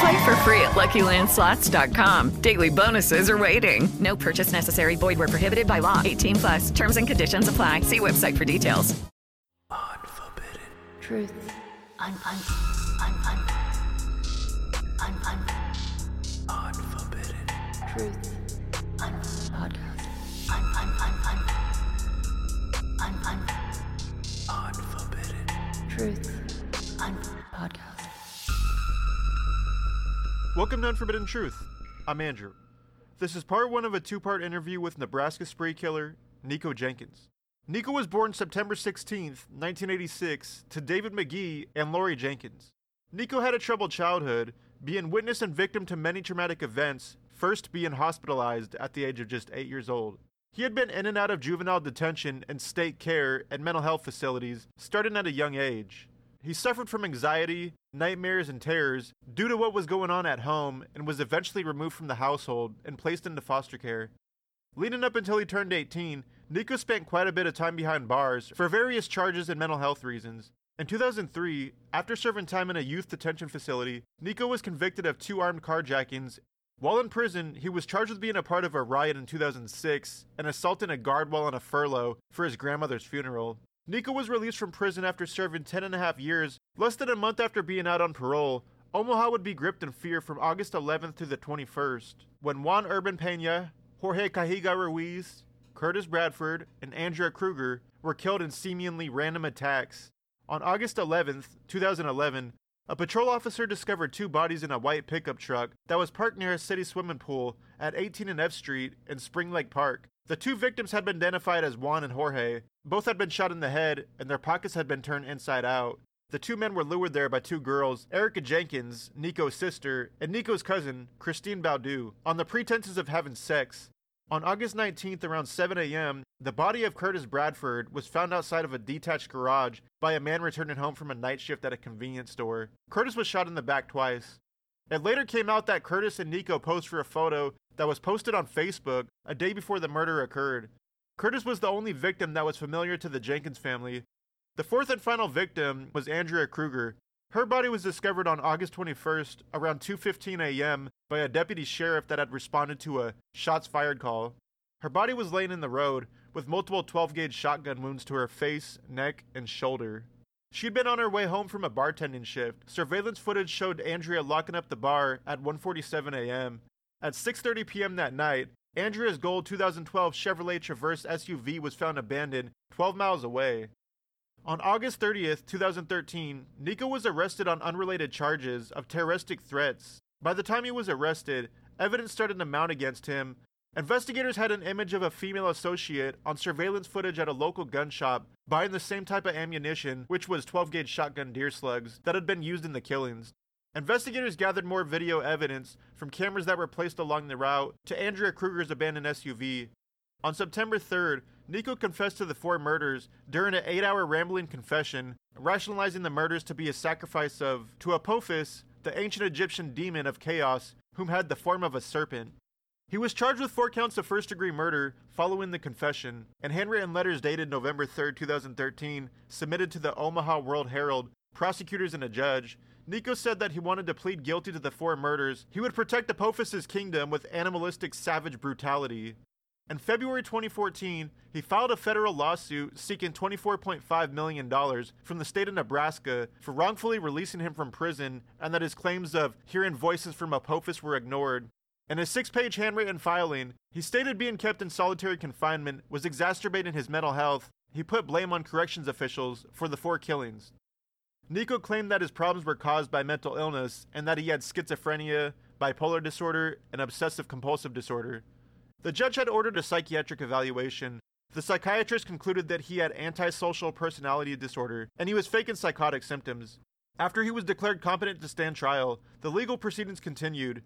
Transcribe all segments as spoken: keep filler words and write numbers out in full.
Play for free at Lucky Land Slots dot com. Daily bonuses are waiting. No purchase necessary. Void where prohibited by law. eighteen plus. Terms and conditions apply. See website for details. Unforbidden Truth. Un- un- un- un- un- un- Unforbidden Truth. Un- un- un- un- un- un- Unforbidden Truth. Un- podcast. Welcome to Unforbidden Truth. I'm Andrew. This is part one of a two-part interview with Nebraska spree killer Nikko Jenkins. Nikko was born September sixteenth, nineteen eighty-six, to David McGee and Lori Jenkins. Nikko had a troubled childhood, being witness and victim to many traumatic events, first being hospitalized at the age of just eight years old. He had been in and out of juvenile detention and state care and mental health facilities, starting at a young age. He suffered from anxiety, nightmares, and terrors due to what was going on at home and was eventually removed from the household and placed into foster care. Leading up until he turned eighteen, Nikko spent quite a bit of time behind bars for various charges and mental health reasons. In two thousand three, after serving time in a youth detention facility, Nikko was convicted of two armed carjackings. While in prison, he was charged with being a part of a riot in two thousand six and assaulting a guard while on a furlough for his grandmother's funeral. Nikko was released from prison after serving ten and a half years. Less than a month after being out on parole, Omaha would be gripped in fear from August eleventh to the twenty-first, when Juan Urban Peña, Jorge Cajiga Ruiz, Curtis Bradford, and Andrea Kruger were killed in seemingly random attacks. On August eleventh, two thousand eleven, a patrol officer discovered two bodies in a white pickup truck that was parked near a city swimming pool at eighteen and F Street in Spring Lake Park. The two victims had been identified as Juan and Jorge. Both had been shot in the head, and their pockets had been turned inside out. The two men were lured there by two girls, Erica Jenkins, Nikko's sister, and Nikko's cousin, Christine Bordeaux, on the pretenses of having sex. On August nineteenth, around seven a.m., the body of Curtis Bradford was found outside of a detached garage by a man returning home from a night shift at a convenience store. Curtis was shot in the back twice. It later came out that Curtis and Nikko posed for a photo that was posted on Facebook a day before the murder occurred. Curtis was the only victim that was familiar to the Jenkins family. The fourth and final victim was Andrea Kruger. Her body was discovered on August twenty-first, around two fifteen a.m., by a deputy sheriff that had responded to a shots fired call. Her body was laying in the road with multiple twelve gauge shotgun wounds to her face, neck, and shoulder. She'd been on her way home from a bartending shift. Surveillance footage showed Andrea locking up the bar at one forty-seven a.m. At six thirty p.m. that night, Andrea's gold two thousand twelve Chevrolet Traverse S U V was found abandoned twelve miles away. On August thirtieth, twenty thirteen, Nikko was arrested on unrelated charges of terroristic threats. By the time he was arrested, evidence started to mount against him. Investigators had an image of a female associate on surveillance footage at a local gun shop buying the same type of ammunition, which was twelve gauge shotgun deer slugs, that had been used in the killings. Investigators gathered more video evidence from cameras that were placed along the route to Andrea Kruger's abandoned S U V. On September third, Nikko confessed to the four murders during an eight-hour rambling confession, rationalizing the murders to be a sacrifice of, to Apophis, the ancient Egyptian demon of chaos, whom had the form of a serpent. He was charged with four counts of first-degree murder following the confession, and handwritten letters dated November third, twenty thirteen, submitted to the Omaha World Herald, prosecutors and a judge. Nikko said that he wanted to plead guilty to the four murders. He would protect Apophis's kingdom with animalistic savage brutality. In February twenty fourteen, he filed a federal lawsuit seeking twenty-four point five million dollars from the state of Nebraska for wrongfully releasing him from prison and that his claims of hearing voices from Apophis were ignored. In his six-page handwritten filing, he stated being kept in solitary confinement was exacerbating his mental health. he put blame on corrections officials for the four killings. Nikko claimed that his problems were caused by mental illness and that he had schizophrenia, bipolar disorder, and obsessive-compulsive disorder. The judge had ordered a psychiatric evaluation. The psychiatrist concluded that he had antisocial personality disorder, and he was faking psychotic symptoms. After he was declared competent to stand trial, the legal proceedings continued.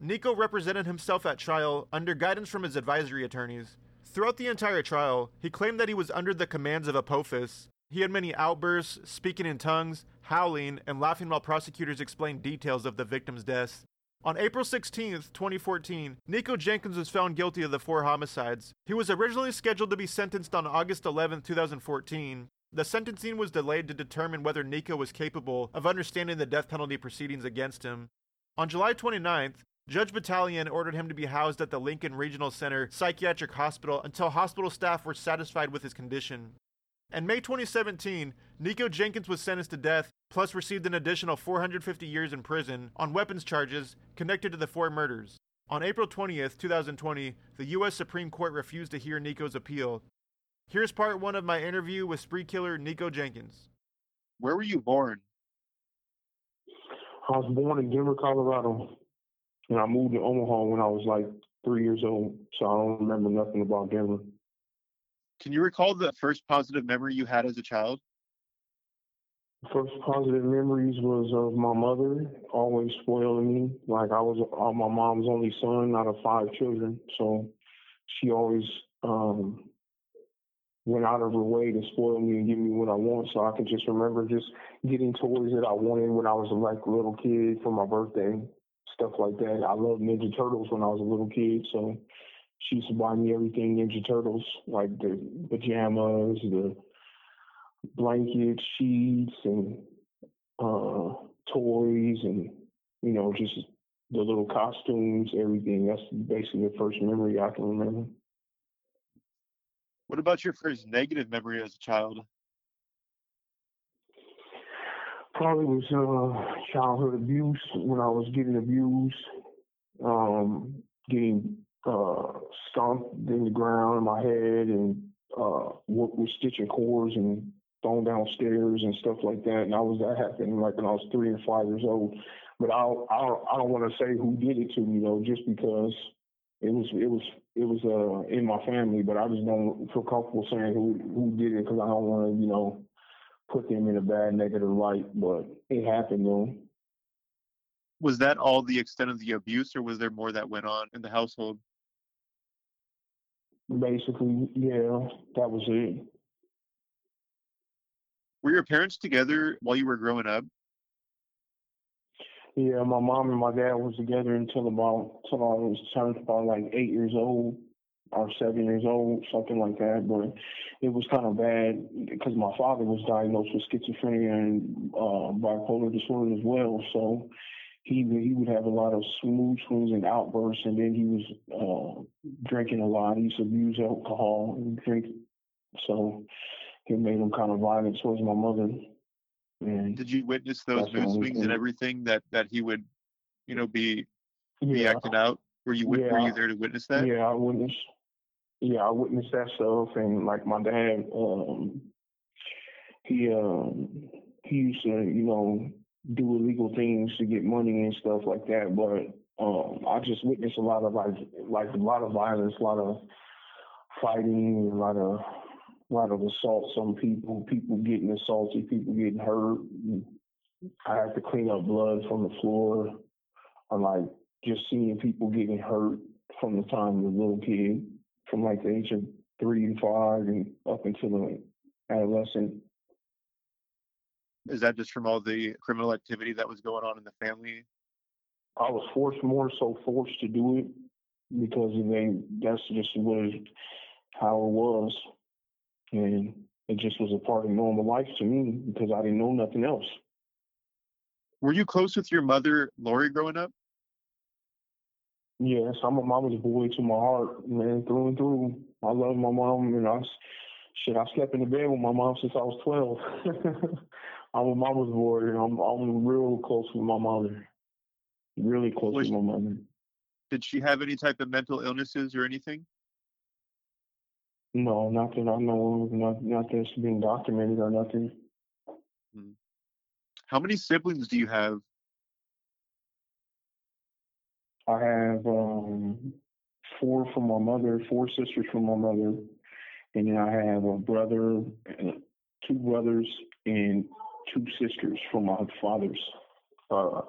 Nikko represented himself at trial under guidance from his advisory attorneys. Throughout the entire trial, he claimed that he was under the commands of Apophis. He had many outbursts, speaking in tongues, howling, and laughing while prosecutors explained details of the victim's deaths. On April sixteenth, twenty fourteen, Nikko Jenkins was found guilty of the four homicides. He was originally scheduled to be sentenced on August eleventh, twenty fourteen. The sentencing was delayed to determine whether Nikko was capable of understanding the death penalty proceedings against him. On July twenty-ninth, Judge Battalion ordered him to be housed at the Lincoln Regional Center Psychiatric Hospital until hospital staff were satisfied with his condition. In May twenty seventeen, Nikko Jenkins was sentenced to death, plus received an additional four hundred fifty years in prison on weapons charges connected to the four murders. On April twentieth, twenty twenty, the U S Supreme Court refused to hear Nikko's appeal. Here's part one of my interview with spree killer Nikko Jenkins. Where were you born? I was born in Denver, Colorado, and I moved to Omaha when I was like three years old, so I don't remember nothing about Denver. Can you recall the first positive memory you had as a child? First positive memories was of my mother always spoiling me. Like I was uh, my mom's only son out of five children. So she always um, went out of her way to spoil me and give me what I want. So I can just remember just getting toys that I wanted when I was like a little kid for my birthday, stuff like that. I loved Ninja Turtles when I was a little kid. So she used to buy me everything Ninja Turtles, like the pajamas, the blanket sheets, and uh, toys, and, you know, just the little costumes, everything. That's basically the first memory I can remember. What about your first negative memory as a child? Probably was uh, childhood abuse, when I was getting abused, um, getting Uh, stomped in the ground in my head, and uh, worked with stitching cords and thrown downstairs and stuff like that. And I was that happened like when I was three and five years old. But I I, I don't want to say who did it to me though, just because it was it was it was uh, in my family. But I just don't feel comfortable saying who who did it because I don't want to you know put them in a bad negative light. But it happened though. Was that all the extent of the abuse, or was there more that went on in the household? Basically, yeah, that was it. Were your parents together while you were growing up? Yeah, my mom and my dad was together until about until I was turned about like eight years old or seven years old, something like that. But it was kind of bad because my father was diagnosed with schizophrenia and uh, bipolar disorder as well. So He he would have a lot of mood swings and outbursts, and then he was uh, drinking a lot. He used to abuse alcohol and drink, so it made him kind of violent towards my mother. And did you witness those mood swings and everything that, that he would, you know, be yeah. be acting out? Were you yeah. were you there to witness that? Yeah, I witnessed. Yeah, I witnessed that stuff, and like my dad, um, he um, he used to, you know, do illegal things to get money and stuff like that. But um, I just witnessed a lot of like, like a lot of violence, a lot of fighting, a lot of, a lot of assaults on people, people getting assaulted, people getting hurt. I had to clean up blood from the floor. I'm like just seeing people getting hurt from the time of the little kid, from like the age of three and five and up until the adolescent. Is that just from all the criminal activity that was going on in the family? I was forced more so forced to do it because they, that's just what it, how it was. And it just was a part of normal life to me because I didn't know nothing else. Were you close with your mother, Lori, growing up? Yes, I'm a mama's boy to my heart, man, through and through. I love my mom, and I, shit, I slept in the bed with my mom since I was twelve. I'm a mama's boy, and I'm I'm real close with my mother. Really close was with my mother. Did she have any type of mental illnesses or anything? No, nothing. I know not, nothing's been documented or nothing. How many siblings do you have? I have um, four from my mother, four sisters from my mother, and then I have a brother, two brothers, and two sisters from my father's uh,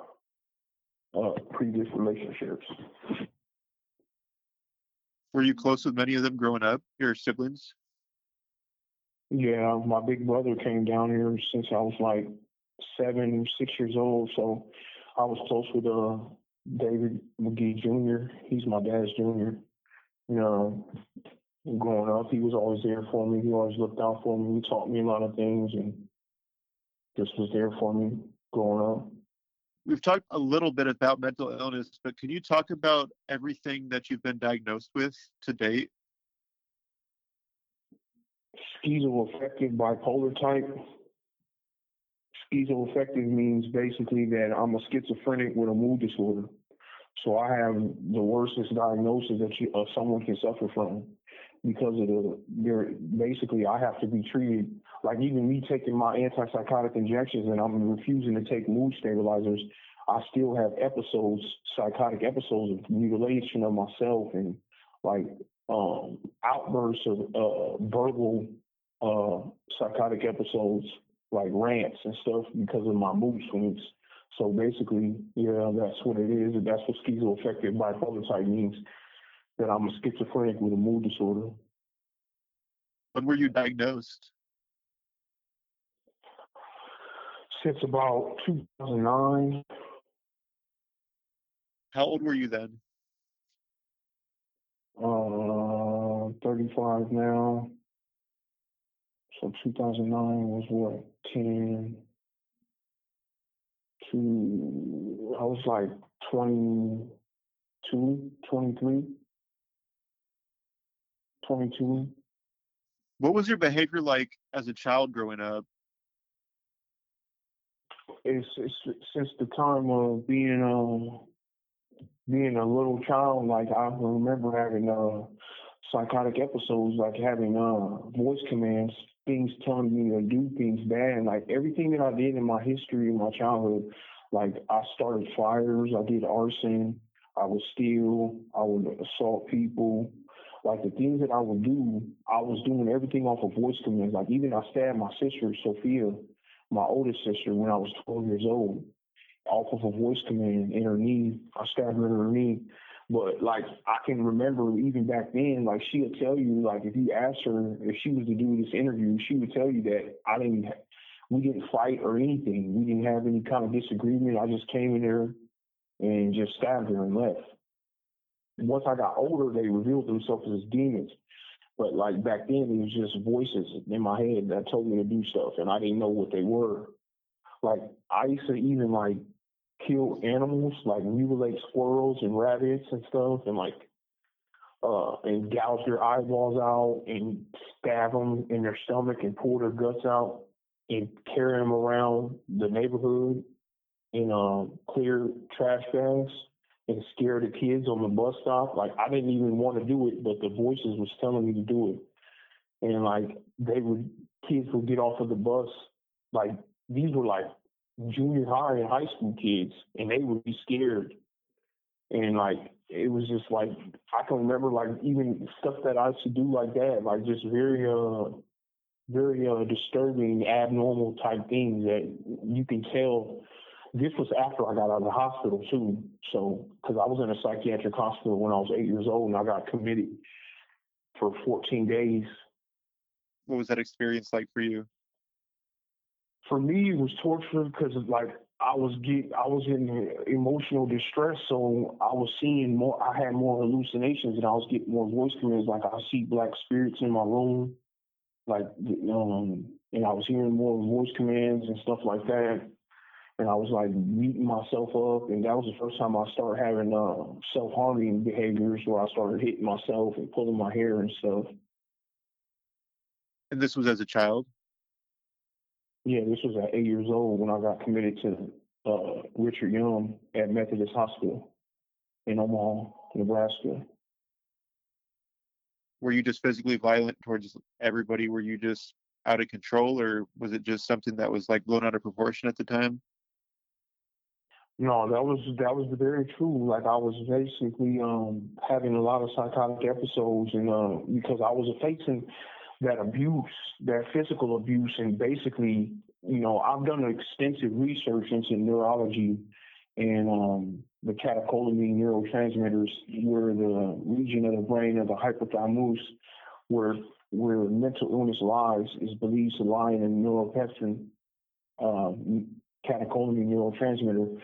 uh, previous relationships. Were you close with many of them growing up, your siblings? Yeah, my big brother came down here since I was like seven, six years old. So I was close with uh, David McGee Junior He's my dad's junior. You know, growing up, he was always there for me. He always looked out for me. He taught me a lot of things and just was there for me growing up. We've talked a little bit about mental illness, but can you talk about everything that you've been diagnosed with to date? Schizoaffective bipolar type. Schizoaffective means basically that I'm a schizophrenic with a mood disorder. So I have the worstest diagnosis that you, uh, someone can suffer from because of the, they're, basically I have to be treated, like even me taking my antipsychotic injections and I'm refusing to take mood stabilizers, I still have episodes, psychotic episodes of mutilation of myself and like um, outbursts of uh, verbal uh, psychotic episodes, like rants and stuff because of my mood swings. So basically, yeah, that's what it is. That's what schizoaffective bipolar type means, that I'm a schizophrenic with a mood disorder. When were you diagnosed? Since about two thousand nine. How old were you then? Uh, thirty-five now. So two thousand nine was what, ten... I was like twenty-two, twenty-three, twenty-two. What was your behavior like as a child growing up? It's, it's since the time of being uh, being a little child, like I remember having uh, psychotic episodes, like having uh, voice commands. Things telling me to do things bad, and like everything that I did in my history, in my childhood, like I started fires, I did arson, I would steal, I would assault people. Like the things that I would do, I was doing everything off of voice commands. Like even I stabbed my sister, Sophia, my oldest sister, when I was twelve years old, off of a voice command in her knee. I stabbed her in her knee. But, like, I can remember even back then, like, she would tell you, like, if you asked her if she was to do this interview, she would tell you that I didn't, we didn't fight or anything. We didn't have any kind of disagreement. I just came in there and just stabbed her and left. Once I got older, they revealed themselves as demons. But, like, back then, it was just voices in my head that told me to do stuff, and I didn't know what they were. Like, I used to even, like, kill animals, like mutilate squirrels and rabbits and stuff, and like uh and gouge their eyeballs out and stab them in their stomach and pull their guts out and carry them around the neighborhood in um clear trash bags and scare the kids on the bus stop. Like I didn't even want to do it, but the voices was telling me to do it. And like they would, kids would get off of the bus, like these were like junior high and high school kids, and they would be scared. And like it was just like I can remember like even stuff that I used to do like that, like just very uh very uh disturbing, abnormal type things that you can tell. This was after I got out of the hospital too, so because I was in a psychiatric hospital when I was eight years old and I got committed for fourteen days. What was that experience like for you? For me, it was torture because, like, I was get, I was in emotional distress, so I was seeing more. I had more hallucinations, and I was getting more voice commands. Like, I see black spirits in my room, like, um, and I was hearing more voice commands and stuff like that. And I was like beating myself up, and that was the first time I started having uh, self-harming behaviors, where I started hitting myself and pulling my hair and stuff. And this was as a child? Yeah, this was at eight years old when I got committed to uh, Richard Young at Methodist Hospital in Omaha, Nebraska. were you just physically violent towards everybody? Were you just out of control, or was it just something that was like blown out of proportion at the time? No, that was that was very true. Like, I was basically um, having a lot of psychotic episodes, and uh, because I was facing that abuse, that physical abuse, and basically, you know, I've done extensive research into neurology and um, the catecholamine neurotransmitters, where the region of the brain of the hypothalamus, where where mental illness lies, is believed to lie in a neuropeptide. Um, catecholamine neurotransmitter,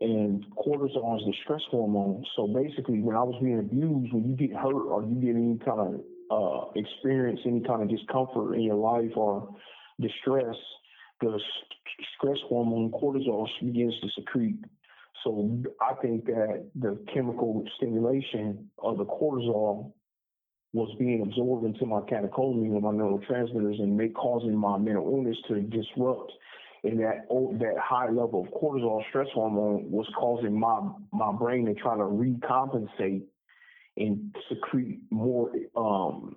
and cortisol is the stress hormone. So basically, when I was being abused, when you get hurt or you get any kind of uh, experience, any kind of discomfort in your life or distress, the st- stress hormone cortisol begins to secrete. So I think that the chemical stimulation of the cortisol was being absorbed into my catecholamine and my neurotransmitters, and may causing my mental illness to disrupt. And that that high level of cortisol stress hormone was causing my my brain to try to recompensate and secrete more um,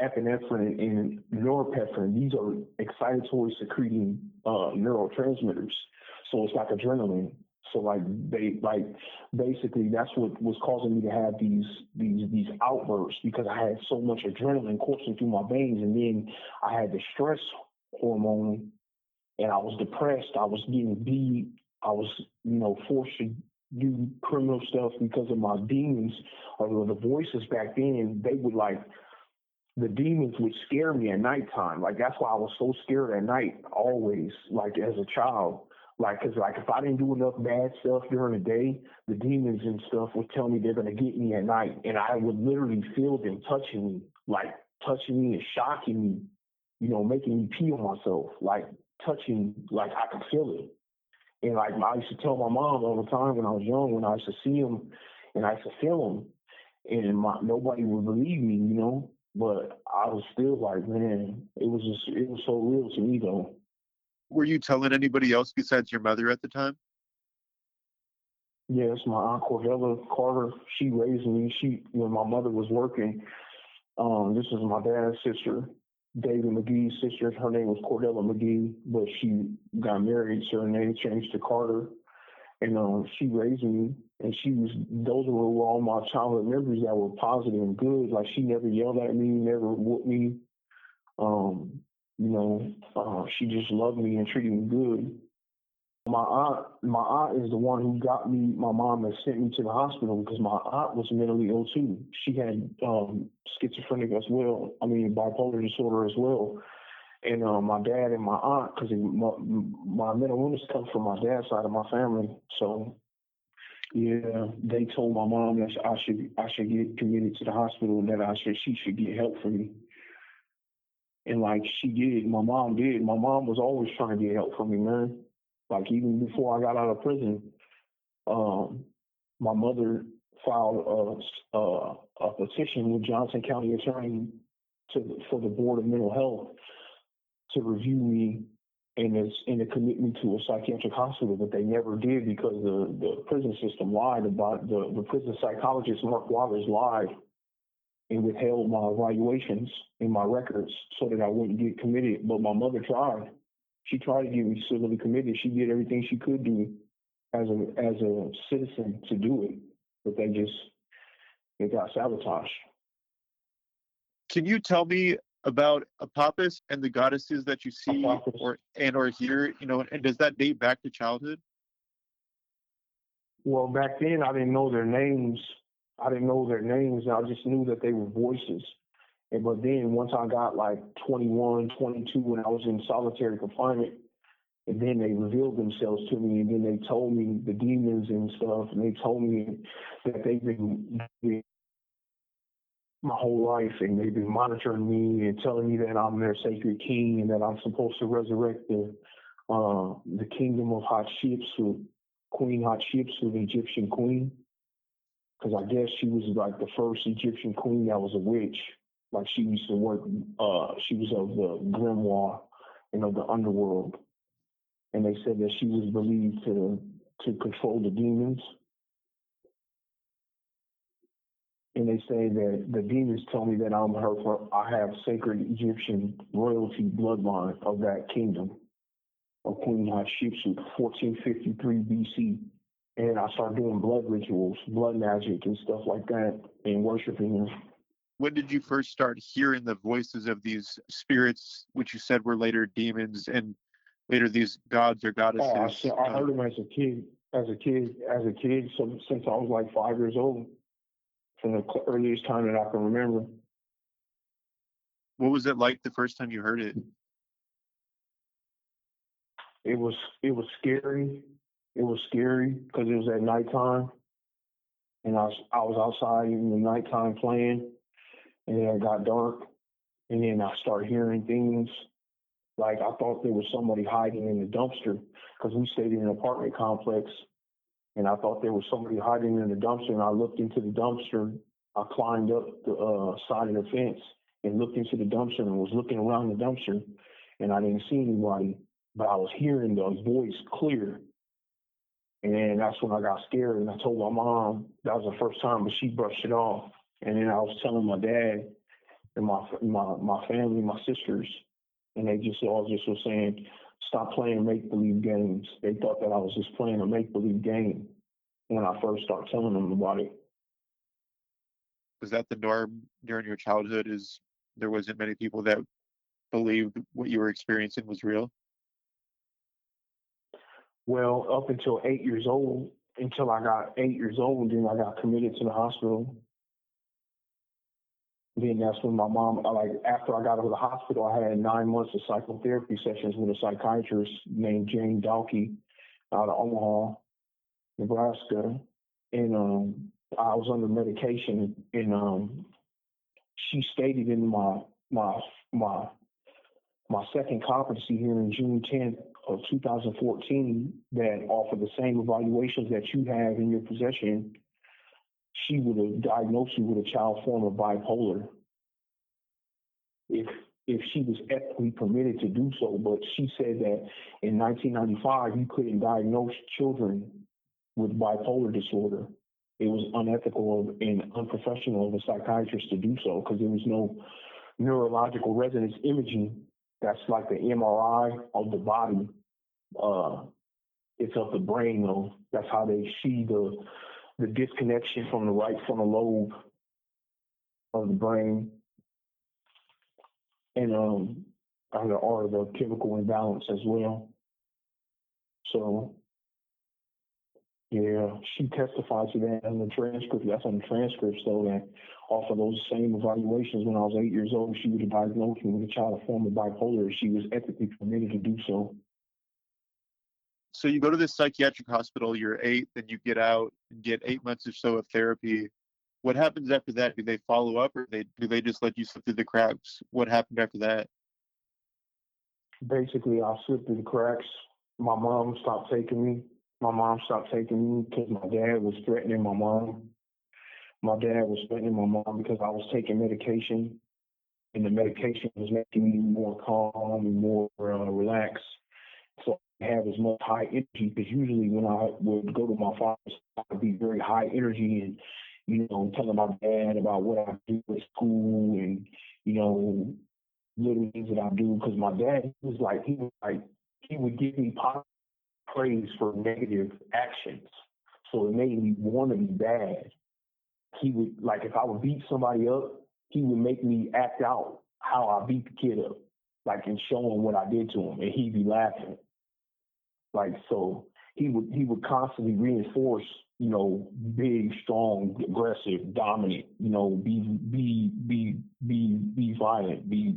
epinephrine and norepinephrine. These are excitatory secreting uh, neurotransmitters. So it's like adrenaline. So like they like basically that's what was causing me to have these these these outbursts, because I had so much adrenaline coursing through my veins, and then I had the stress hormone. And I was depressed. I was getting beat. I was, you know, forced to do criminal stuff because of my demons, or the voices back then. They would like, the demons would scare me at nighttime. Like, that's why I was so scared at night always, like as a child. Like, cause like if I didn't do enough bad stuff during the day, the demons and stuff would tell me they're going to get me at night. And I would literally feel them touching me, like touching me and shocking me, you know, making me pee on myself. Like, touching, like I could feel it. And like I used to tell my mom all the time when I was young, when I used to see him and I used to feel him, and my, nobody would believe me, you know, but I was still like, man, it was just, it was so real to me though. Were you telling anybody else besides your mother at the time? Yes, my aunt Cordella Carter, she raised me. She, when my mother was working, um, this is my dad's sister, David McGee's sister. Her name was Cordella McGee, but she got married, so her name changed to Carter. And um, she raised me, and she was, those were all my childhood memories that were positive and good. Like, she never yelled at me, never whooped me. Um, you know, uh, she just loved me and treated me good. My aunt, my aunt is the one who got me, my mom has sent me to the hospital, because my aunt was mentally ill too. She had um, schizophrenic as well. I mean, bipolar disorder as well. And uh, my dad and my aunt, because my, my mental illness comes from my dad's side of my family. So yeah, they told my mom that I should, I should get committed to the hospital, and that I should, she should get help for me. And like she did, my mom did. My mom was always trying to get help for me, man. Like, even before I got out of prison, um, my mother filed a, a, a petition with Johnson County Attorney to, for the Board of Mental Health to review me and, as, and to commit me to a psychiatric hospital, but they never did, because the, the prison system lied about the, the prison psychologist, Mark Waters, lied and withheld my evaluations and my records so that I wouldn't get committed. But my mother tried. She tried to get me civilly committed. She did everything she could do as a as a citizen to do it, but they just, they got sabotaged. Can you tell me about Apophis and the goddesses that you see Apophis. or and or hear? You know, and does that date back to childhood? Well, back then I didn't know their names. I didn't know their names. I just knew that they were voices. But then once I got like twenty-one, twenty-two, when I was in solitary confinement, and then they revealed themselves to me, and then they told me the demons and stuff, and they told me that they've been my whole life, and they've been monitoring me and telling me that I'm their sacred king, and that I'm supposed to resurrect the uh, the kingdom of Hatshepsut, Queen Hatshepsut, the Egyptian queen, because I guess she was like the first Egyptian queen that was a witch. Like, she used to work, uh, she was of the grimoire and of the underworld. And they said that she was believed to to control the demons. and they say that the demons tell me that I'm her, I have sacred Egyptian royalty bloodline of that kingdom of Queen Hatshepsut, fourteen fifty-three B C. And I started doing blood rituals, blood magic and stuff like that, and worshiping her. When did you first start hearing the voices of these spirits, which you said were later demons and later these gods or goddesses? Oh, I, I heard them as a kid, as a kid, as a kid, so, since I was like five years old, from the earliest time that I can remember. What was it like the first time you heard it? It was, it was scary. It was scary because it was at nighttime, and I was, I was outside in the nighttime playing. And then it got dark, and then I started hearing things. Like, I thought there was somebody hiding in the dumpster, because we stayed in an apartment complex, and I thought there was somebody hiding in the dumpster, and I looked into the dumpster. I climbed up the uh, side of the fence and looked into the dumpster and was looking around the dumpster, and I didn't see anybody, but I was hearing the voice clear. And then that's when I got scared, and I told my mom. That was the first time, but she brushed it off. And then I was telling my dad and my my my family, my sisters, and they just all just were saying, "Stop playing make-believe games." They thought that I was just playing a make-believe game when I first started telling them about it. Was that the norm during your childhood? Is there wasn't many people that believed what you were experiencing was real? Well, up until eight years old, until I got eight years old, then I got committed to the hospital. Then that's when my mom, like, after I got out of the hospital, I had nine months of psychotherapy sessions with a psychiatrist named Jane Dalkey out of Omaha, Nebraska. And um, I was under medication, and um, she stated in my my my my second competency here in June tenth of two thousand fourteen that off of the same evaluations that you have in your possession, she would have diagnosed you with a child form of bipolar if if she was ethically permitted to do so. But she said that in nineteen ninety-five, you couldn't diagnose children with bipolar disorder. It was unethical of, and unprofessional of a psychiatrist to do so because there was no neurological resonance imaging. That's like the M R I of the body. Uh, it's of the brain, though. That's how they see the... the disconnection from the right frontal lobe of the brain and um, the art of the chemical imbalance as well. So, yeah, she testified to that in the transcript. That's on the transcript, so that off of those same evaluations when I was eight years old, she would have diagnosed me with a child form of bipolar if she was ethically permitted to do so. So you go to this psychiatric hospital, you're eight, then you get out and get eight months or so of therapy. What happens after that? Do they follow up or they, do they just let you slip through the cracks? What happened after that? Basically, I slipped through the cracks. My mom stopped taking me. My mom stopped taking me because my dad was threatening my mom. My dad was threatening my mom because I was taking medication, and the medication was making me more calm and more uh, relaxed. So I have as much high energy, because usually when I would go to my father's, I'd be very high energy and, you know, telling my dad about what I do at school and, you know, little things that I do. Because my dad was like, he was like, he would give me positive praise for negative actions. So it made me want to be bad. He would, like, if I would beat somebody up, he would make me act out how I beat the kid up, like, and show him what I did to him, and he'd be laughing. Like, so he would he would constantly reinforce, you know, big, strong, aggressive, dominant, you know, be be be be be violent, be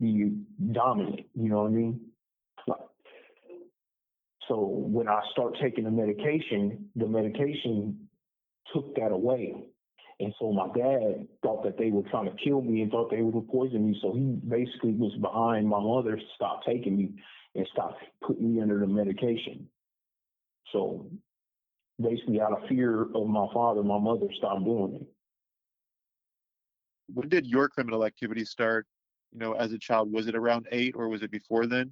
be dominant, you know what I mean? Like, so when I start taking the medication, the medication took that away. And so my dad thought that they were trying to kill me and thought they would poison me. So he basically was behind my mother to stop taking me and stop putting me under the medication. So basically, out of fear of my father, my mother stopped doing it. When did your criminal activity start, you know, as a child? Was it around eight or was it before then?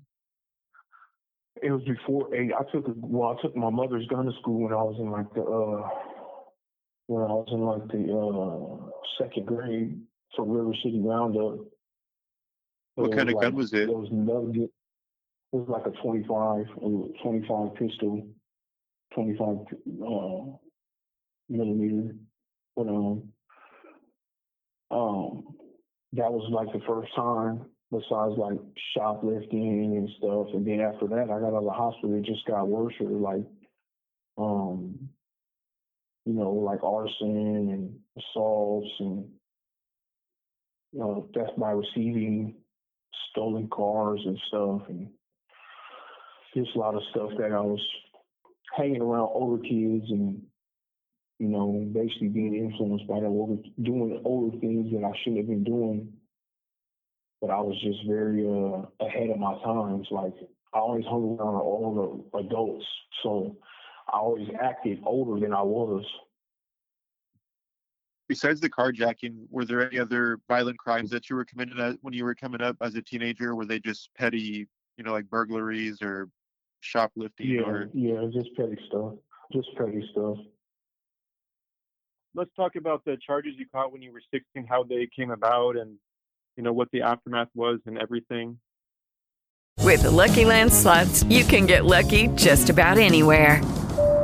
It was before eight. I took, well, I took my mother's gun to school when I was in like the, uh, when I was in like the uh, second grade for River City Roundup. What kind of like, gun was it? It was nugget. It was like a twenty-five, twenty-five pistol, twenty-five uh, millimeter. But um, um, that was like the first time. Besides like shoplifting and stuff, and then after that, I got out of the hospital. It just got worse. It was like, um, you know, like arson and assaults and you know theft by receiving, stolen cars and stuff, and just a lot of stuff that I was hanging around older kids and you know basically being influenced by that, doing older things that I shouldn't have been doing. But I was just very uh, ahead of my times. Like I always hung around all the adults, so I always acted older than I was. Besides the carjacking, were there any other violent crimes that you were committing when you were coming up as a teenager? Were they just petty, you know, like burglaries or shoplifting? Yeah, or... yeah, just petty stuff. Just petty stuff. Let's talk about the charges you caught when you were sixteen, how they came about, and you know, what the aftermath was and everything. With the Lucky Land Slots, you can get lucky just about anywhere.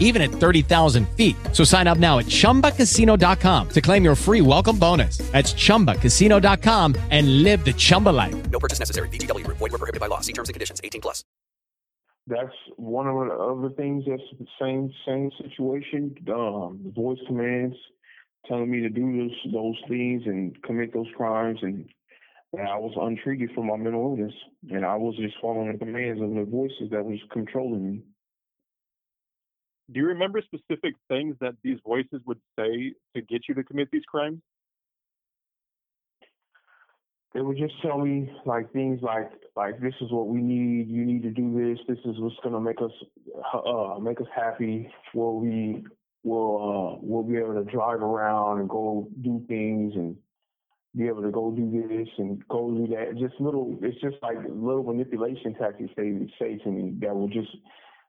even at thirty thousand feet. So sign up now at chumba casino dot com to claim your free welcome bonus. That's chumba casino dot com and live the Chumba life. No purchase necessary. V G W. Void where prohibited by law. See terms and conditions. eighteen plus. That's one of the other things. That's the same same situation. Um, the voice commands telling me to do those, those things and commit those crimes. And, and I was untreated for my mental illness. And I was just following the commands of the voices that was controlling me. Do you remember specific things that these voices would say to get you to commit these crimes? They would just tell me like things like, like this is what we need. You need to do this. This is what's going to make us uh, make us happy. We'll be we'll uh, we'll be able to drive around and go do things and be able to go do this and go do that. Just little. It's just like little manipulation tactics they would say to me that will just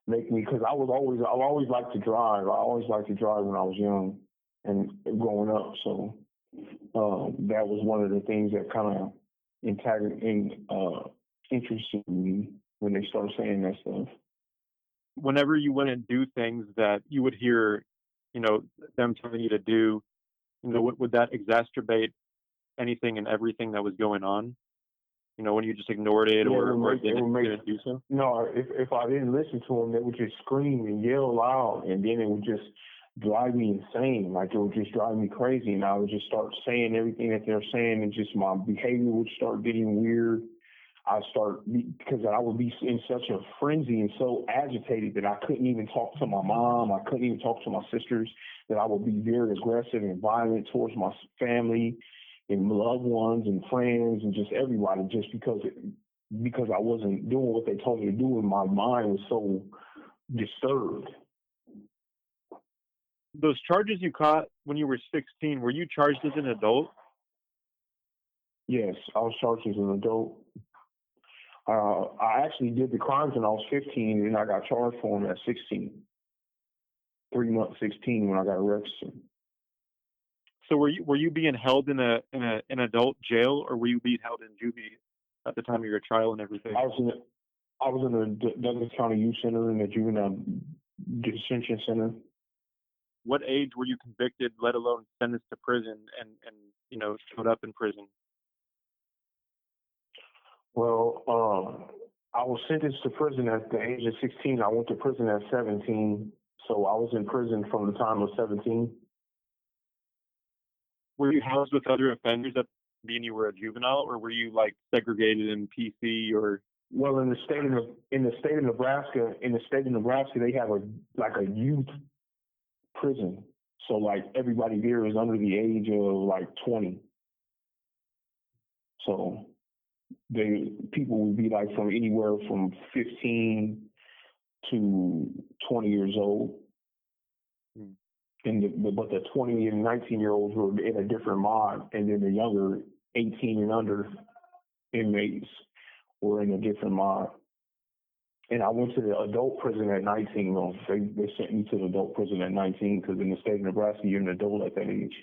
make me, because I was always, I always liked to drive. I always liked to drive when I was young and growing up. So um, that was one of the things that kind of entitled in, uh, interested me when they started saying that stuff. Whenever you went and do things that you would hear, you know, them telling you to do, you know, would, would that exacerbate anything and everything that was going on? You know, when you just ignored it, yeah, or, or make, didn't, make, didn't do so? No, if if I didn't listen to them, they would just scream and yell loud, and then it would just drive me insane. Like, it would just drive me crazy, and I would just start saying everything that they're saying, and just my behavior would start getting weird. I start, because I would be in such a frenzy and so agitated that I couldn't even talk to my mom. I couldn't even talk to my sisters, that I would be very aggressive and violent towards my family and loved ones and friends and just everybody, just because it, because I wasn't doing what they told me to do, and my mind was so disturbed. Those charges you caught when you were sixteen, were you charged as an adult? Yes, I was charged as an adult. Uh, I actually did the crimes when I was fifteen, and I got charged for them at sixteen. Three months, sixteen, when I got arrested. So were you were you being held in a in a an adult jail, or were you being held in juvie at the time of your trial and everything? I was in a, I was in a Douglas County Youth Center in the juvenile detention center. What age were you convicted, let alone sentenced to prison, and, and you know showed up in prison? Well, um, I was sentenced to prison at the age of sixteen. I went to prison at seventeen, so I was in prison from the time of seventeen. were you housed with other offenders that being you were a juvenile, or were you like segregated in P C or? Well, in the state of in the state of Nebraska, in the state of Nebraska, they have a like a youth prison. So like everybody there is under the age of like twenty. So they people would be like from anywhere from fifteen to twenty years old. Hmm. And the, but the twenty and nineteen year olds were in a different mod, and then the younger eighteen and under inmates were in a different mod. And I went to the adult prison at nineteen. They, they sent me to the adult prison at nineteen because in the state of Nebraska, you're an adult at that age.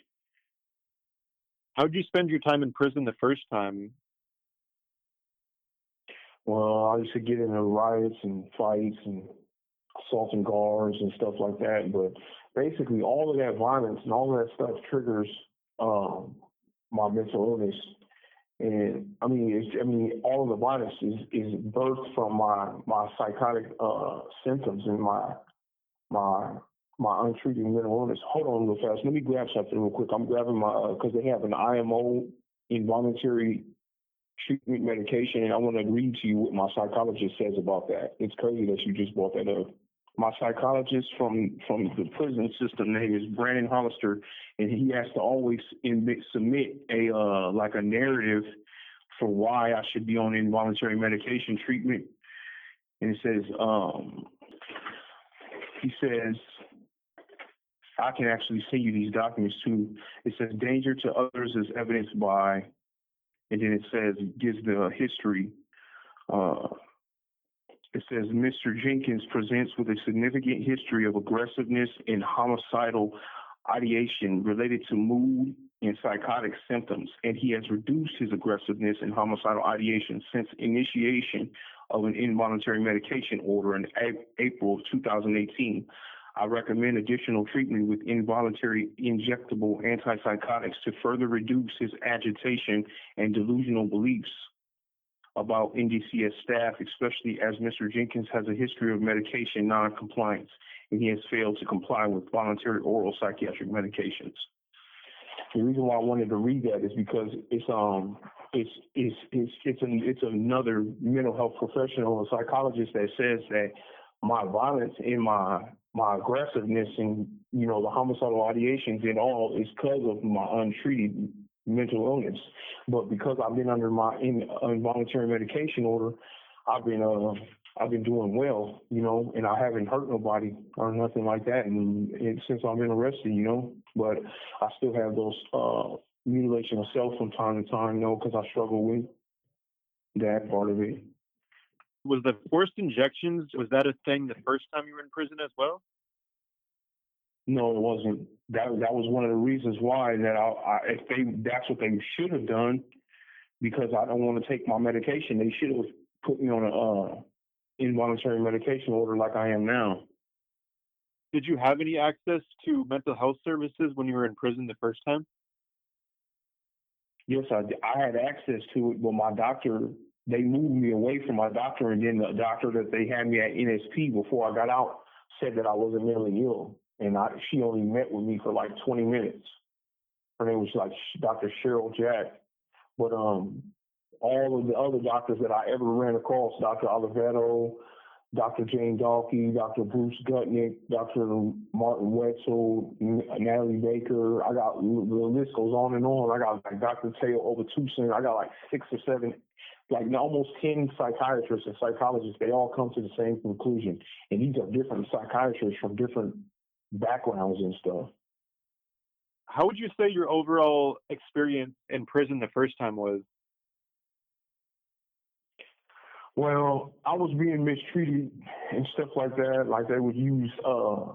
How'd you spend your time in prison the first time? Well, I used to get into riots and fights and assaulting guards and stuff like that. But basically, all of that violence and all of that stuff triggers um, my mental illness. And I mean, it's, I mean, all of the violence is, is birthed from my my psychotic uh, symptoms and my my my untreated mental illness. Hold on real fast. Let me grab something real quick. I'm grabbing my because uh, they have an I M O, involuntary treatment medication, and I want to read to you what my psychologist says about that. It's crazy that you just brought that up. My psychologist from, from the prison system name is Brandon Hollister, and he has to always in, submit a uh, like a narrative for why I should be on involuntary medication treatment. And it says, um, he says, I can actually send you these documents too. It says danger to others is evidenced by, and then it says it gives the history. Uh, It says, Mister Jenkins presents with a significant history of aggressiveness and homicidal ideation related to mood and psychotic symptoms, and he has reduced his aggressiveness and homicidal ideation since initiation of an involuntary medication order in April of two thousand eighteen. I recommend additional treatment with involuntary injectable antipsychotics to further reduce his agitation and delusional beliefs about N D C S staff, especially as Mister Jenkins has a history of medication noncompliance, and he has failed to comply with voluntary oral psychiatric medications. The reason why I wanted to read that is because it's um it's it's it's it's, an, it's another mental health professional, a psychologist, that says that my violence and my my aggressiveness and you know the homicidal ideations and all is because of my untreated mental illness. But because I've been under my in, uh, involuntary medication order, I've been uh, I've been doing well, you know, and I haven't hurt nobody or nothing like that. And, and since I've been arrested, you know, but I still have those uh, mutilation of self from time to time, you know, because I struggle with that part of it. Was the forced injections, was that a thing the first time you were in prison as well? No, it wasn't. That that was one of the reasons why that I, I if they that's what they should have done, because I don't want to take my medication. They should have put me on a uh, involuntary medication order like I am now. Did you have any access to mental health services when you were in prison the first time? Yes, I I had access to it, but my doctor, they moved me away from my doctor, and then the doctor that they had me at N S P before I got out said that I wasn't mentally ill. And I, she only met with me for like twenty minutes. Her name was like Doctor Cheryl Jack. But um, all of the other doctors that I ever ran across, Doctor Oliveto, Doctor Jane Dalkey, Doctor Bruce Gutnick, Doctor Martin Wetzel, Natalie Baker, I got, the list goes on and on. I got like Doctor Teo Overtusen. I got like six or seven, like almost ten psychiatrists and psychologists. They all come to the same conclusion. And these are different psychiatrists from different backgrounds and stuff. How would you say your overall experience in prison the first time was? Well, I was being mistreated and stuff like that. Like they would use uh,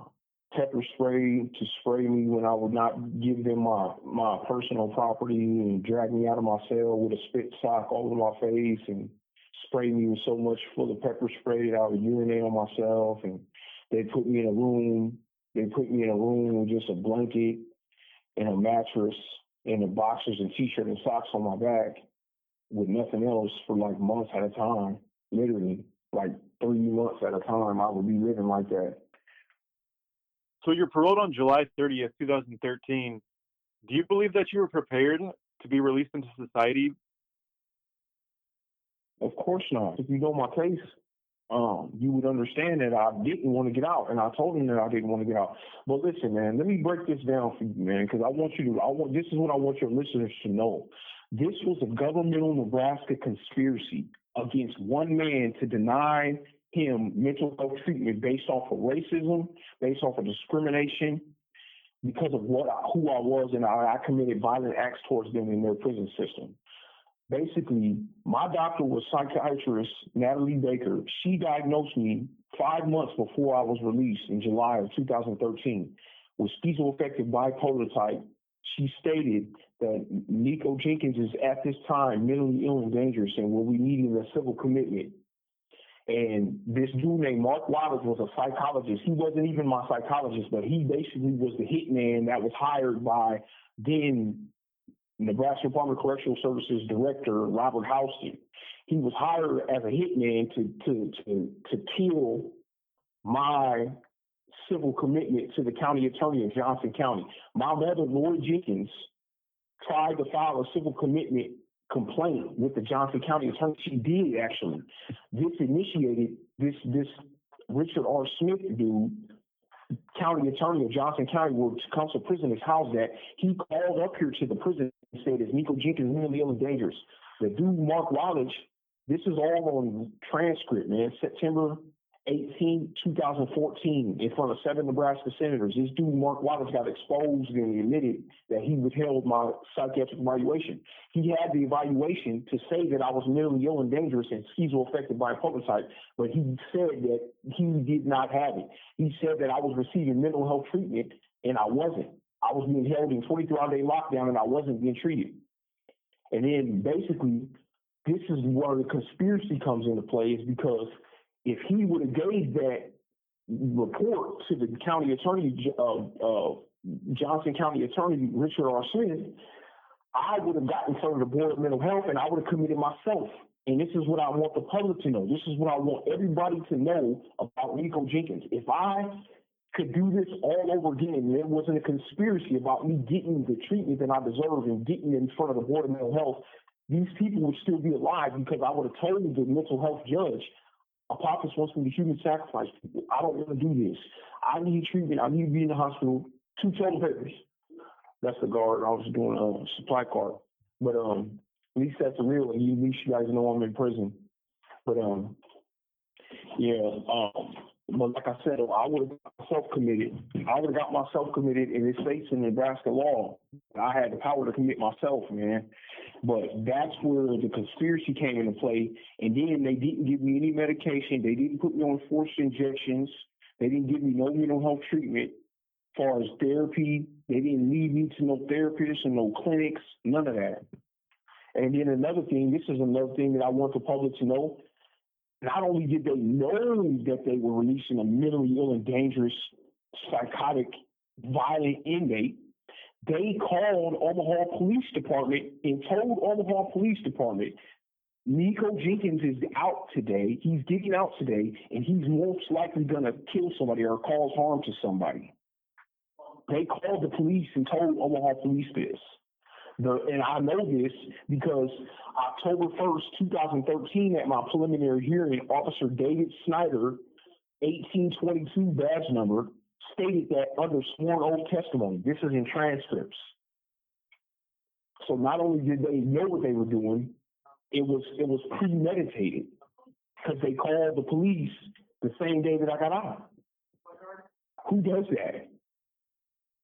pepper spray to spray me when I would not give them my, my personal property and drag me out of my cell with a spit sock over my face and spray me with so much full of pepper spray that I would urinate on myself. And they put me in a room. They put me in a room with just a blanket and a mattress and a boxers and t-shirt and socks on my back with nothing else for like months at a time, literally like three months at a time. I would be living like that. So you're paroled on July thirtieth, two thousand thirteen. Do you believe that you were prepared to be released into society? Of course not. If you know my case, um, you would understand that I didn't want to get out, and I told him that I didn't want to get out. But listen, man, let me break this down for you, man, because I want you to. I want this is what I want your listeners to know. This was a governmental Nebraska conspiracy against one man to deny him mental health treatment based off of racism, based off of discrimination, because of what I, who I was, and I, I committed violent acts towards them in their prison system. Basically, my doctor was psychiatrist Natalie Baker. She diagnosed me five months before I was released in July of two thousand thirteen with schizoaffective bipolar type. She stated that Nikko Jenkins is at this time mentally ill and dangerous and will be needing a civil commitment. And this dude named Mark Wallace was a psychologist. He wasn't even my psychologist, but he basically was the hitman that was hired by then Nebraska Department of Correctional Services Director Robert Houston. He was hired as a hitman to to to, to kill my civil commitment to the county attorney of Johnson County. My mother, Lori Jenkins, tried to file a civil commitment complaint with the Johnson County attorney. She did, actually. This initiated this this Richard R. Smith dude, county attorney of Johnson County, where Tecumseh Prison is housed at. He called up here to the prison and said, "Is Nikko Jenkins really ill and dangerous?" The dude, Mark Wallace, this is all on transcript, man, September eighteenth, twenty fourteen, in front of seven Nebraska senators. This dude, Mark Waters, got exposed and admitted that he withheld my psychiatric evaluation. He had the evaluation to say that I was mentally ill and dangerous and schizoaffective bipolar type, but he said that he did not have it. He said that I was receiving mental health treatment, and I wasn't. I was being held in twenty-three hour day lockdown, and I wasn't being treated. And then, basically, this is where the conspiracy comes into play, is because if he would have gave that report to the county attorney, of uh, uh, Johnson County attorney, Richard R. Smith, I would have gotten in front of the Board of Mental Health, and I would have committed myself. And this is what I want the public to know. This is what I want everybody to know about Nikko Jenkins. If I could do this all over again and there wasn't a conspiracy about me getting the treatment that I deserve and getting in front of the Board of Mental Health, these people would still be alive, because I would have told the mental health judge, "Apophis wants me to human sacrifice people. I don't want to do this. I need treatment. I need to be in the hospital." Two total papers. That's the guard. I was doing a supply card. But um, at least that's real. And at least you guys know I'm in prison. But um, yeah. Um, but like I said, I would have got myself committed. I would have got myself committed, and it states in Nebraska law I had the power to commit myself, man. But that's where the conspiracy came into play. And then they didn't give me any medication. They didn't put me on forced injections. They didn't give me no mental health treatment as far as therapy. They didn't lead me to no therapists and no clinics, none of that. And then another thing, this is another thing that I want the public to know. Not only did they know that they were releasing a mentally ill and dangerous, psychotic, violent inmate, they called Omaha Police Department and told Omaha Police Department, "Nikko Jenkins is out today. He's getting out today, and he's most likely going to kill somebody or cause harm to somebody." They called the police and told Omaha Police this. The, and I know this because October first, twenty thirteen, at my preliminary hearing, Officer David Snyder, eighteen twenty-two badge number, stated that under sworn oath testimony. This is in transcripts. So not only did they know what they were doing, it was it was premeditated, because they called the police the same day that I got out. Who does that?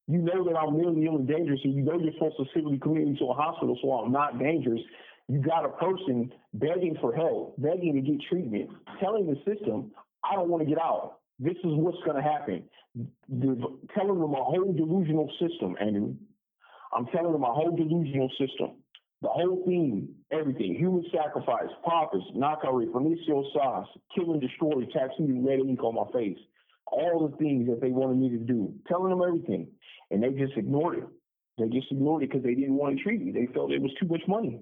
You know that I'm really ill and dangerous, and you know you're supposed to civilly commit me to a hospital so I'm not dangerous. You got a person begging for help, begging to get treatment, telling the system, "I don't want to get out. This is what's going to happen." They're telling them a whole delusional system, Andrew. I'm telling them a whole delusional system. The whole thing, everything, human sacrifice, paupers, nakari, fenicio sauce, kill and destroy, tattooed red ink on my face. All the things that they wanted me to do, telling them everything. And they just ignored it. They just ignored it because they didn't want to treat me. They felt it was too much money.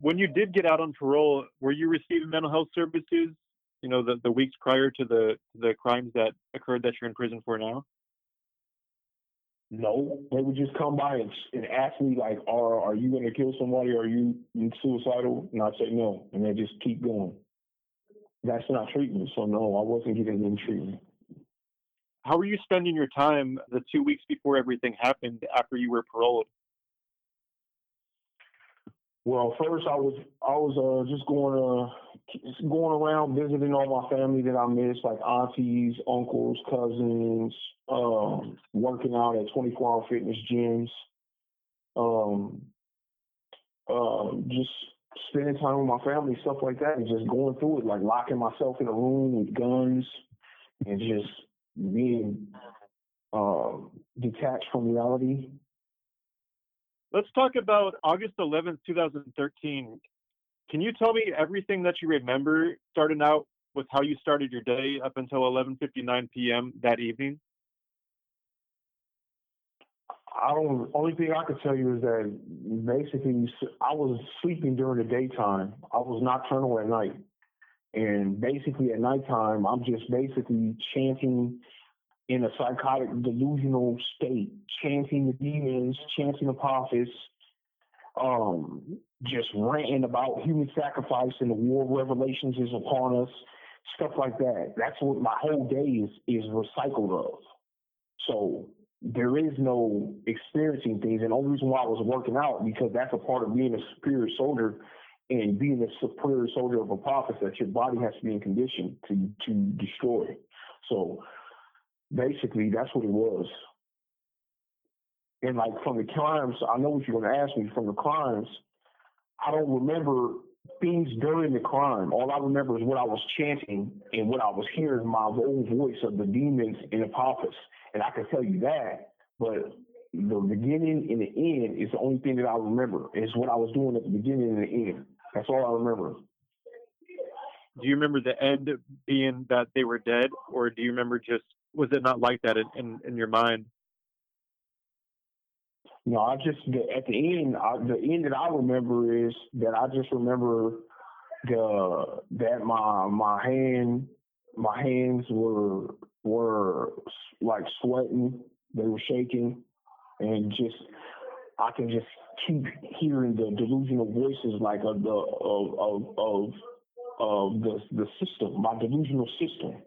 When you did get out on parole, were you receiving mental health services, you know, the, the weeks prior to the, the crimes that occurred that you're in prison for now? No, they would just come by and, and ask me, like, are, are you going to kill somebody? Are you suicidal? And I'd say no. And they just keep going. That's not treatment. So, no, I wasn't getting any treatment. How were you spending your time the two weeks before everything happened after you were paroled? Well, first I was I was uh, just going uh, just going around visiting all my family that I missed, like aunties, uncles, cousins, um, working out at twenty-four hour fitness gyms, um, uh, just spending time with my family, stuff like that, and just going through it, like locking myself in a room with guns and just being uh, detached from reality. Let's talk about August eleventh, twenty thirteen. Can you tell me everything that you remember starting out with how you started your day up until eleven fifty-nine p.m. that evening? I don't, only thing I could tell you is that basically I was sleeping during the daytime. I was nocturnal at night. And basically at nighttime, I'm just basically chanting in a psychotic, delusional state, chanting the demons, chanting Apophis, um, just ranting about human sacrifice and the war of revelations is upon us, stuff like that. That's what my whole day is, is recycled of. So there is no experiencing things. And the only reason why I was working out, because that's a part of being a superior soldier and being a superior soldier of Apophis, that your body has to be in condition to, to destroy. So basically, that's what it was. And like from the crimes, I know what you're going to ask me, from the crimes, I don't remember things during the crime. All I remember is what I was chanting and what I was hearing, my own voice of the demons in Apophis. And I can tell you that, but the beginning and the end is the only thing that I remember. It's what I was doing at the beginning and the end. That's all I remember. Do you remember the end being that they were dead, or do you remember just, was it not like that in, in, in your mind? No, I just, the, at the end, I, the end that I remember is that I just remember the that my my hand, my hands were were like sweating, they were shaking, and just I can just keep hearing the delusional voices like of the of of of, of the the system, my delusional system,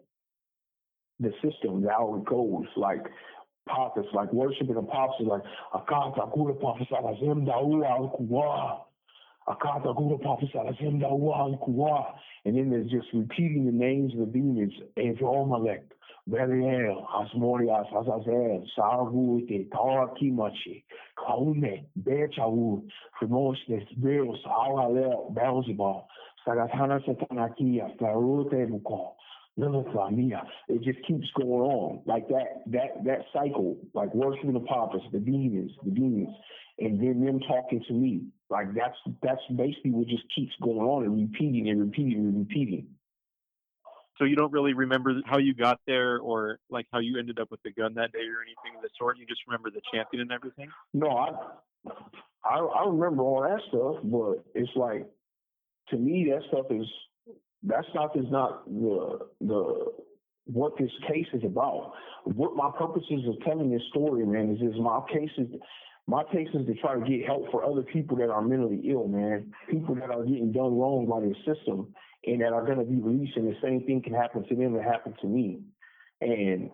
the system that how it goes like. Apophis, like worshiping Apophis, like Akata Gura Apophis Alazim Dawa Al Kuwa. Akata Gura Apophis Alazim Dawa Al Kuwa. And then there's just repeating the names of the demons, Andromalek, Belial, Asmorias, Azazel, Sargute, Tarkimachi, Kaune, Bechawu, Fremosnes, Beos, Alalel, Belzebal, Sagatana Satanakia, Tarute Mukal. It just keeps going on like that, that, that cycle, like worshiping the Apophis, the demons, the demons, and then them talking to me. Like that's, that's basically what just keeps going on and repeating and repeating and repeating. So you don't really remember how you got there or like how you ended up with the gun that day or anything of the sort. You just remember the chanting and everything. No, I, I, I remember all that stuff, but it's like, to me, that stuff is, That stuff is not the the what this case is about. What my purpose is of telling this story, man, is is my case is my case is to try to get help for other people that are mentally ill, man. People that are getting done wrong by their system and that are going to be released, and the same thing can happen to them that happened to me. And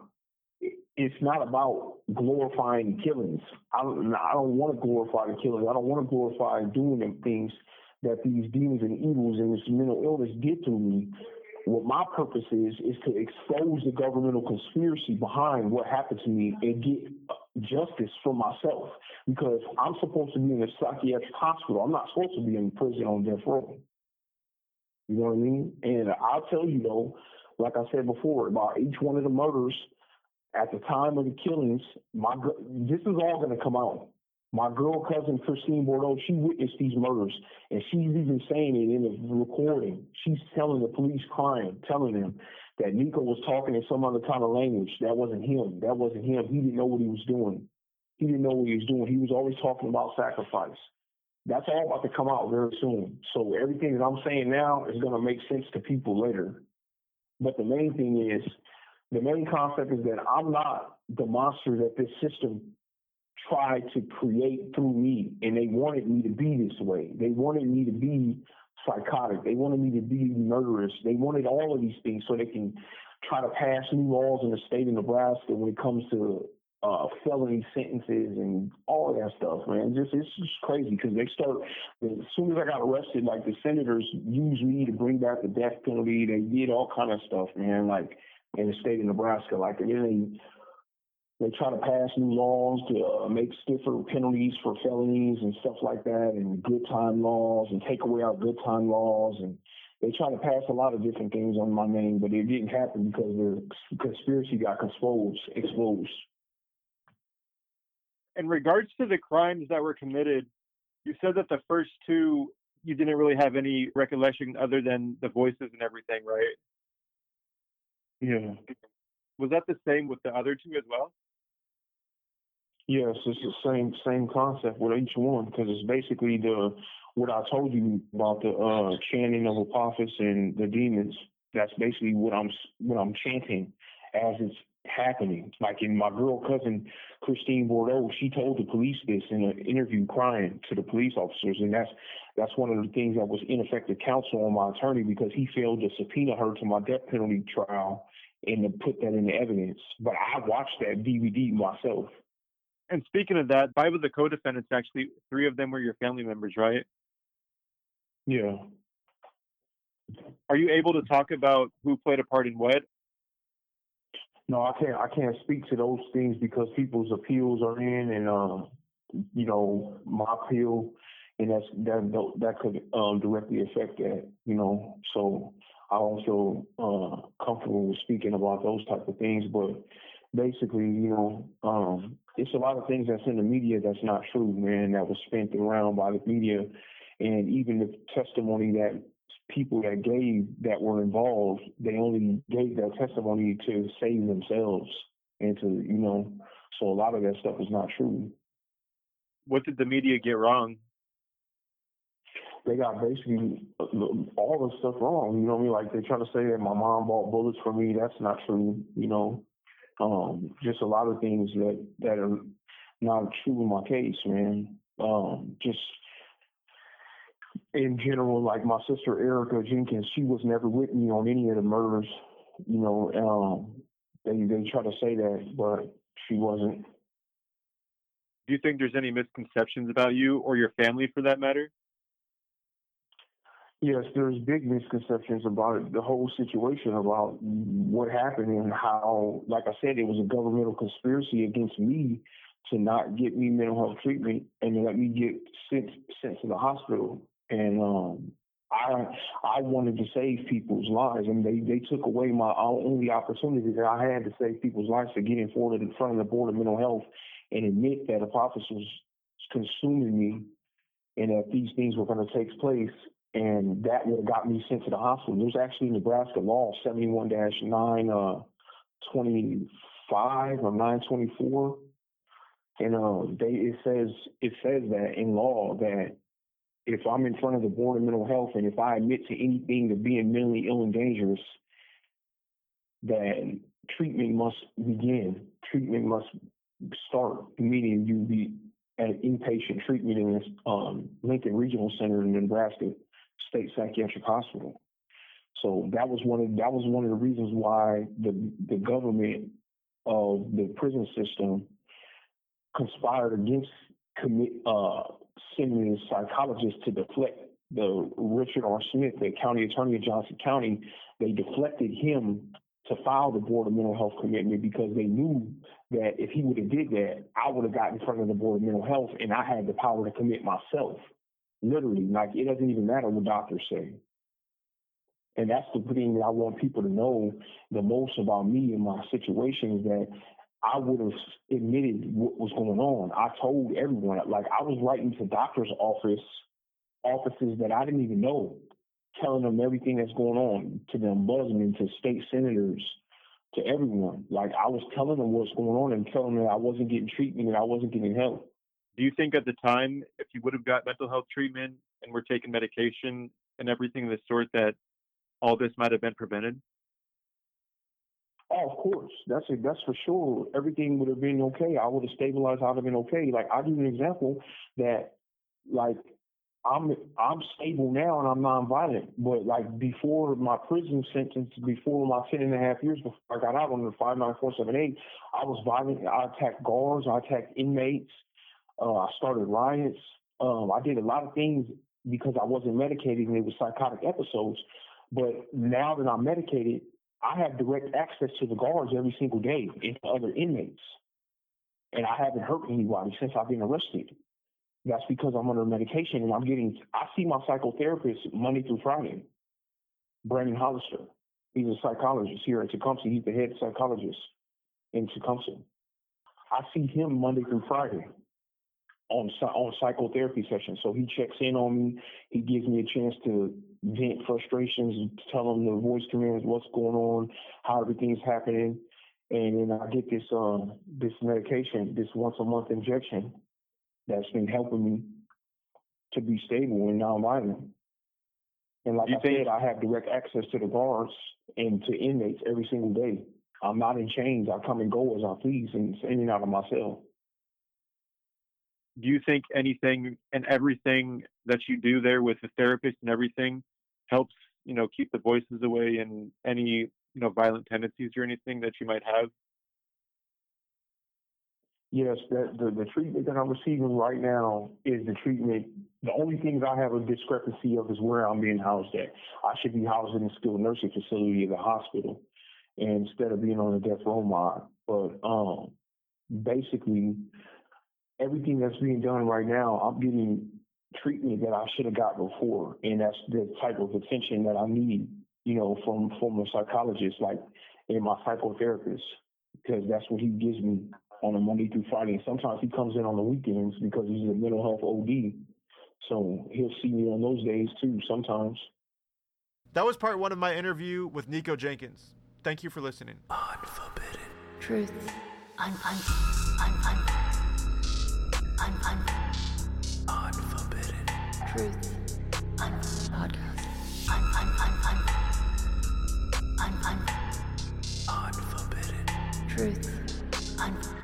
it's not about glorifying killings. I don't I don't want to glorify the killings. I don't want to glorify doing them things that these demons and evils and this mental illness did to me. What my purpose is, is to expose the governmental conspiracy behind what happened to me and get justice for myself, because I'm supposed to be in a psychiatric hospital. I'm not supposed to be in prison on death row. You know what I mean? And I'll tell you though, like I said before, about each one of the murders at the time of the killings, my this is all going to come out. My girl cousin, Christine Bordeaux, she witnessed these murders, and she's even saying it in the recording. She's telling the police, crying, telling them that Nikko was talking in some other kind of language. That wasn't him. That wasn't him. He didn't know what he was doing. He didn't know what he was doing. He was always talking about sacrifice. That's all about to come out very soon. So everything that I'm saying now is going to make sense to people later. But the main thing is, the main concept is that I'm not the monster that this system tried to create through me, and they wanted me to be this way. They wanted me to be psychotic. They wanted me to be murderous. They wanted all of these things so they can try to pass new laws in the state of Nebraska when it comes to uh, felony sentences and all of that stuff, man. Just, it's just crazy because they start, as soon as I got arrested, like the senators used me to bring back the death penalty. They did all kind of stuff, man, like in the state of Nebraska. Like, and then they, they try to pass new laws to uh, make stiffer penalties for felonies and stuff like that, and good time laws, and take away our good time laws, and they try to pass a lot of different things on my name, but it didn't happen because the conspiracy got exposed. exposed. In regards to the crimes that were committed, you said that the first two, you didn't really have any recollection other than the voices and everything, right? Yeah. Was that the same with the other two as well? Yes, it's the same same concept with each one, because it's basically the what I told you about the uh, chanting of Apophis and the demons. That's basically what I'm what I'm chanting as it's happening. Like, in my girl cousin Christine Bordeaux, she told the police this in an interview, crying to the police officers, and that's that's one of the things that was ineffective counsel on my attorney, because he failed to subpoena her to my death penalty trial and to put that into evidence. But I watched that D V D myself. And speaking of that, five of the co-defendants, actually, three of them were your family members, right? Yeah. Are you able to talk about who played a part in what? No, I can't. I can't speak to those things because people's appeals are in, and uh, you know, my appeal, and that's that that could um, directly affect that, you know. So I don't feel uh, comfortable with speaking about those type of things, but basically, you know, um, it's a lot of things that's in the media that's not true, man, that was spent around by the media. And even the testimony that people that gave that were involved, they only gave that testimony to save themselves and to, you know, so a lot of that stuff is not true. What did the media get wrong? They got basically all the stuff wrong, you know what I mean? Like, they try to say that my mom bought bullets for me. That's not true, you know. Um, just a lot of things that, that are not true in my case, man. Um, just in general, like my sister Erica Jenkins, she was never with me on any of the murders. You know, um, they, they try to say that, but she wasn't. Do you think there's any misconceptions about you or your family for that matter? Yes, there's big misconceptions about it, the whole situation, about what happened and how, like I said, it was a governmental conspiracy against me to not get me mental health treatment and to let me get sent sent to the hospital. And um, I I wanted to save people's lives, and they, they took away my only opportunity that I had to save people's lives, to get in front of, in front of the Board of Mental Health and admit that Apophis was consuming me and that these things were going to take place. And that would have got me sent to the hospital. There's actually Nebraska law seventy-one dash nine twenty-five or nine twenty-four. And uh, they, it says it says that in law that if I'm in front of the Board of Mental Health and if I admit to anything to being mentally ill and dangerous, then treatment must begin. Treatment must start, meaning you be at inpatient treatment in this um, Lincoln Regional Center in Nebraska State Psychiatric Hospital. So that was one of that was one of the reasons why the the government of the prison system conspired against commit uh, sending a psychologist to deflect the Richard R. Smith, the county attorney of Johnson County. They deflected him to file the Board of Mental Health commitment because they knew that if he would have did that, I would have gotten in front of the Board of Mental Health and I had the power to commit myself. Literally, like, it doesn't even matter what doctors say. And that's the thing that I want people to know the most about me and my situation, is that I would have admitted what was going on. I told everyone, like, I was writing to doctors' office, offices that I didn't even know, telling them everything that's going on, to the ombudsman, to state senators, to everyone. Like, I was telling them what's going on and telling them I wasn't getting treatment and I wasn't getting help. Do you think at the time, if you would have got mental health treatment and were taking medication and everything of the sort, that all this might have been prevented? Oh, of course. That's it. That's for sure. Everything would have been okay. I would have stabilized. I would have been okay. Like, I'll give you an example that, like, I'm I'm stable now and I'm nonviolent. But, like, before my prison sentence, before my ten and a half years before I got out on the five nine four seven eight, I was violent. I attacked guards. I attacked inmates. Uh, I started riots. Um, I did a lot of things because I wasn't medicated and it was psychotic episodes. But now that I'm medicated, I have direct access to the guards every single day and to other inmates. And I haven't hurt anybody since I've been arrested. That's because I'm under medication and I'm getting, I see my psychotherapist Monday through Friday, Brandon Hollister. He's a psychologist here at Tecumseh. He's the head psychologist in Tecumseh. I see him Monday through Friday on on psychotherapy sessions. So he checks in on me. He gives me a chance to vent frustrations, tell him the voice commands, what's going on, how everything's happening. And then I get this uh, this medication, this once a month injection that's been helping me to be stable and nonviolent. And like you I think- said, I have direct access to the guards and to inmates every single day. I'm not in chains. I come and go as I please and it's in and out of my cell. Do you think anything and everything that you do there with the therapist and everything helps, you know, keep the voices away and any, you know, violent tendencies or anything that you might have? Yes, the, the, the treatment that I'm receiving right now is the treatment. The only things I have a discrepancy of is where I'm being housed at. I should be housed in a skilled nursing facility at the hospital instead of being on a death row mod. But um, basically, everything that's being done right now, I'm getting treatment that I should have got before. And that's the type of attention that I need, you know, from, from a psychologist, like, and my psychotherapist, because that's what he gives me on a Monday through Friday. And sometimes he comes in on the weekends because he's a mental health O D. So he'll see me on those days too, sometimes. That was part one of my interview with Nikko Jenkins. Thank you for listening. Unforbidden Truth. I'm, I'm, I'm, I'm. I'm, I'm Unforbidden Truth. I'm podcast. I'm, I'm, I'm, I'm, I'm, I'm Unforbidden Truth. I'm.